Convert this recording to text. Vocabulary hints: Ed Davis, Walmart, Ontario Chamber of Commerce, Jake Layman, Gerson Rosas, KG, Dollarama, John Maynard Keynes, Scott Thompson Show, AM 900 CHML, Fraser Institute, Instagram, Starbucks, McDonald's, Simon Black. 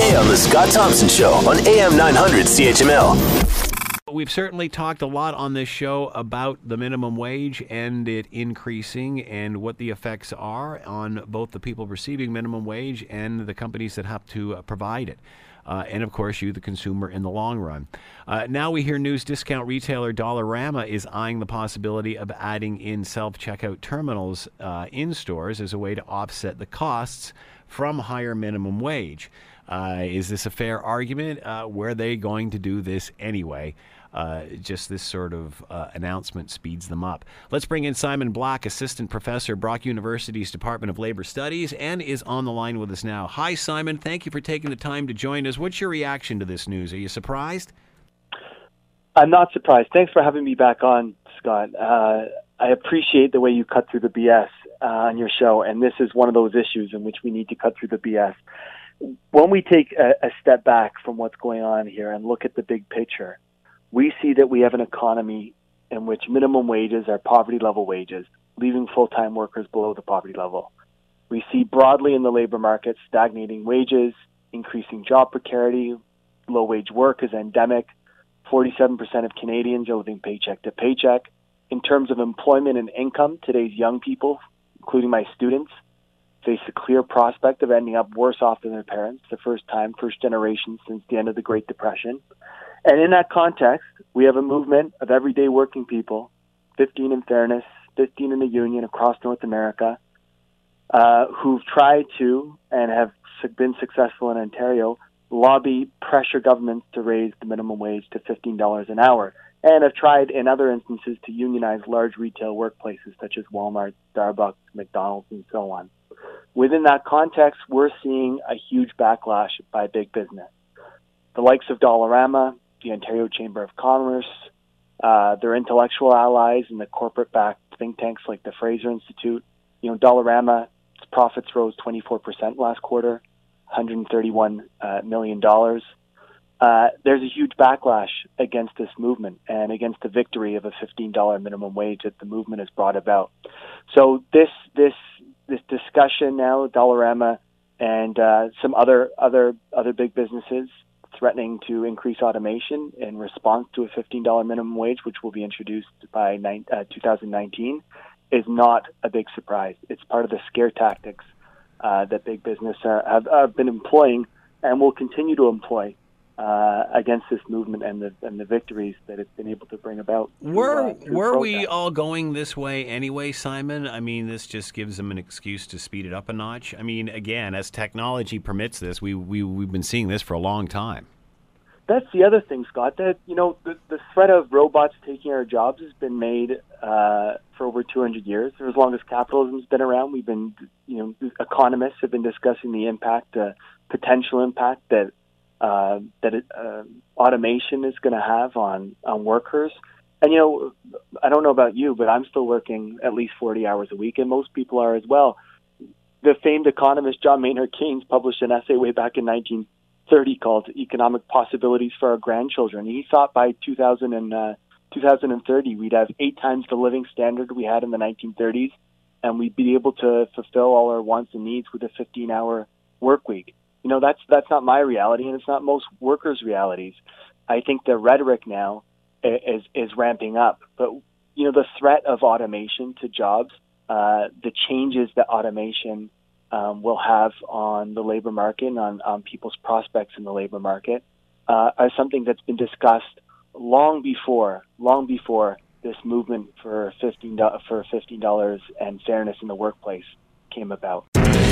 today on The Scott Thompson Show on AM 900 CHML. We've certainly talked a lot on this show about the minimum wage and it increasing and what the effects are on both the people receiving minimum wage and the companies that have to provide it. And, of course, you, the consumer, in the long run. Now we hear news discount retailer Dollarama is eyeing the possibility of adding in self-checkout terminals in stores as a way to offset the costs from higher minimum wage. Is this a fair argument? Were they going to do this anyway? Just this sort of announcement speeds them up. Let's bring in Simon Black, assistant professor, Brock University's Department of Labor Studies, and is on the line with us now. Hi, Simon. Thank you for taking the time to join us. What's your reaction to this news? Are you surprised? I'm not surprised. Thanks for having me back on, Scott. I appreciate the way you cut through the BS on your show, and this is one of those issues in which we need to cut through the BS. When we take a step back from what's going on here and look at the big picture, we see that we have an economy in which minimum wages are poverty-level wages, leaving full-time workers below the poverty level. We see broadly in the labor market stagnating wages, increasing job precarity, low-wage work is endemic, 47% of Canadians are living paycheck to paycheck. In terms of employment and income, today's young people, including my students, face the clear prospect of ending up worse off than their parents, the first generation since the end of the Great Depression. And in that context, we have a movement of everyday working people, 15 in Fairness, 15 in the Union across North America, who've tried to and have been successful in Ontario lobby pressure governments to raise the minimum wage to $15 an hour, and have tried in other instances to unionize large retail workplaces such as Walmart, Starbucks, McDonald's, and so on. Within that context, we're seeing a huge backlash by big business. The likes of Dollarama, the Ontario Chamber of Commerce, their intellectual allies and the corporate-backed think tanks like the Fraser Institute. You know, Dollarama's profits rose 24% last quarter, $131 million. There's a huge backlash against this movement and against the victory of a $15 minimum wage that the movement has brought about. So this discussion now, Dollarama and some other big businesses threatening to increase automation in response to a $15 minimum wage, which will be introduced by 2019, is not a big surprise. It's part of the scare tactics that big business have been employing and will continue to employ against this movement and the victories that it's been able to bring about. Were we all going this way anyway, Simon? I mean, this just gives them an excuse to speed it up a notch. I mean, again, as technology permits this, we've been seeing this for a long time. That's the other thing, Scott, that, you know, the threat of robots taking our jobs has been made for over 200 years. For as long as capitalism's been around, we've been, you know, economists have been discussing the impact, potential impact that automation is going to have on workers. And, you know, I don't know about you, but I'm still working at least 40 hours a week, and most people are as well. The famed economist John Maynard Keynes published an essay way back in 1930 called Economic Possibilities for Our Grandchildren. He thought by 2030 we'd have 8 times the living standard we had in the 1930s, and we'd be able to fulfill all our wants and needs with a 15-hour work week. You know, that's not my reality, and it's not most workers' realities. I think the rhetoric now is ramping up. But, you know, the threat of automation to jobs, the changes that automation will have on the labor market and on people's prospects in the labor market are something that's been discussed long before this movement for $15 and fairness in the workplace came about.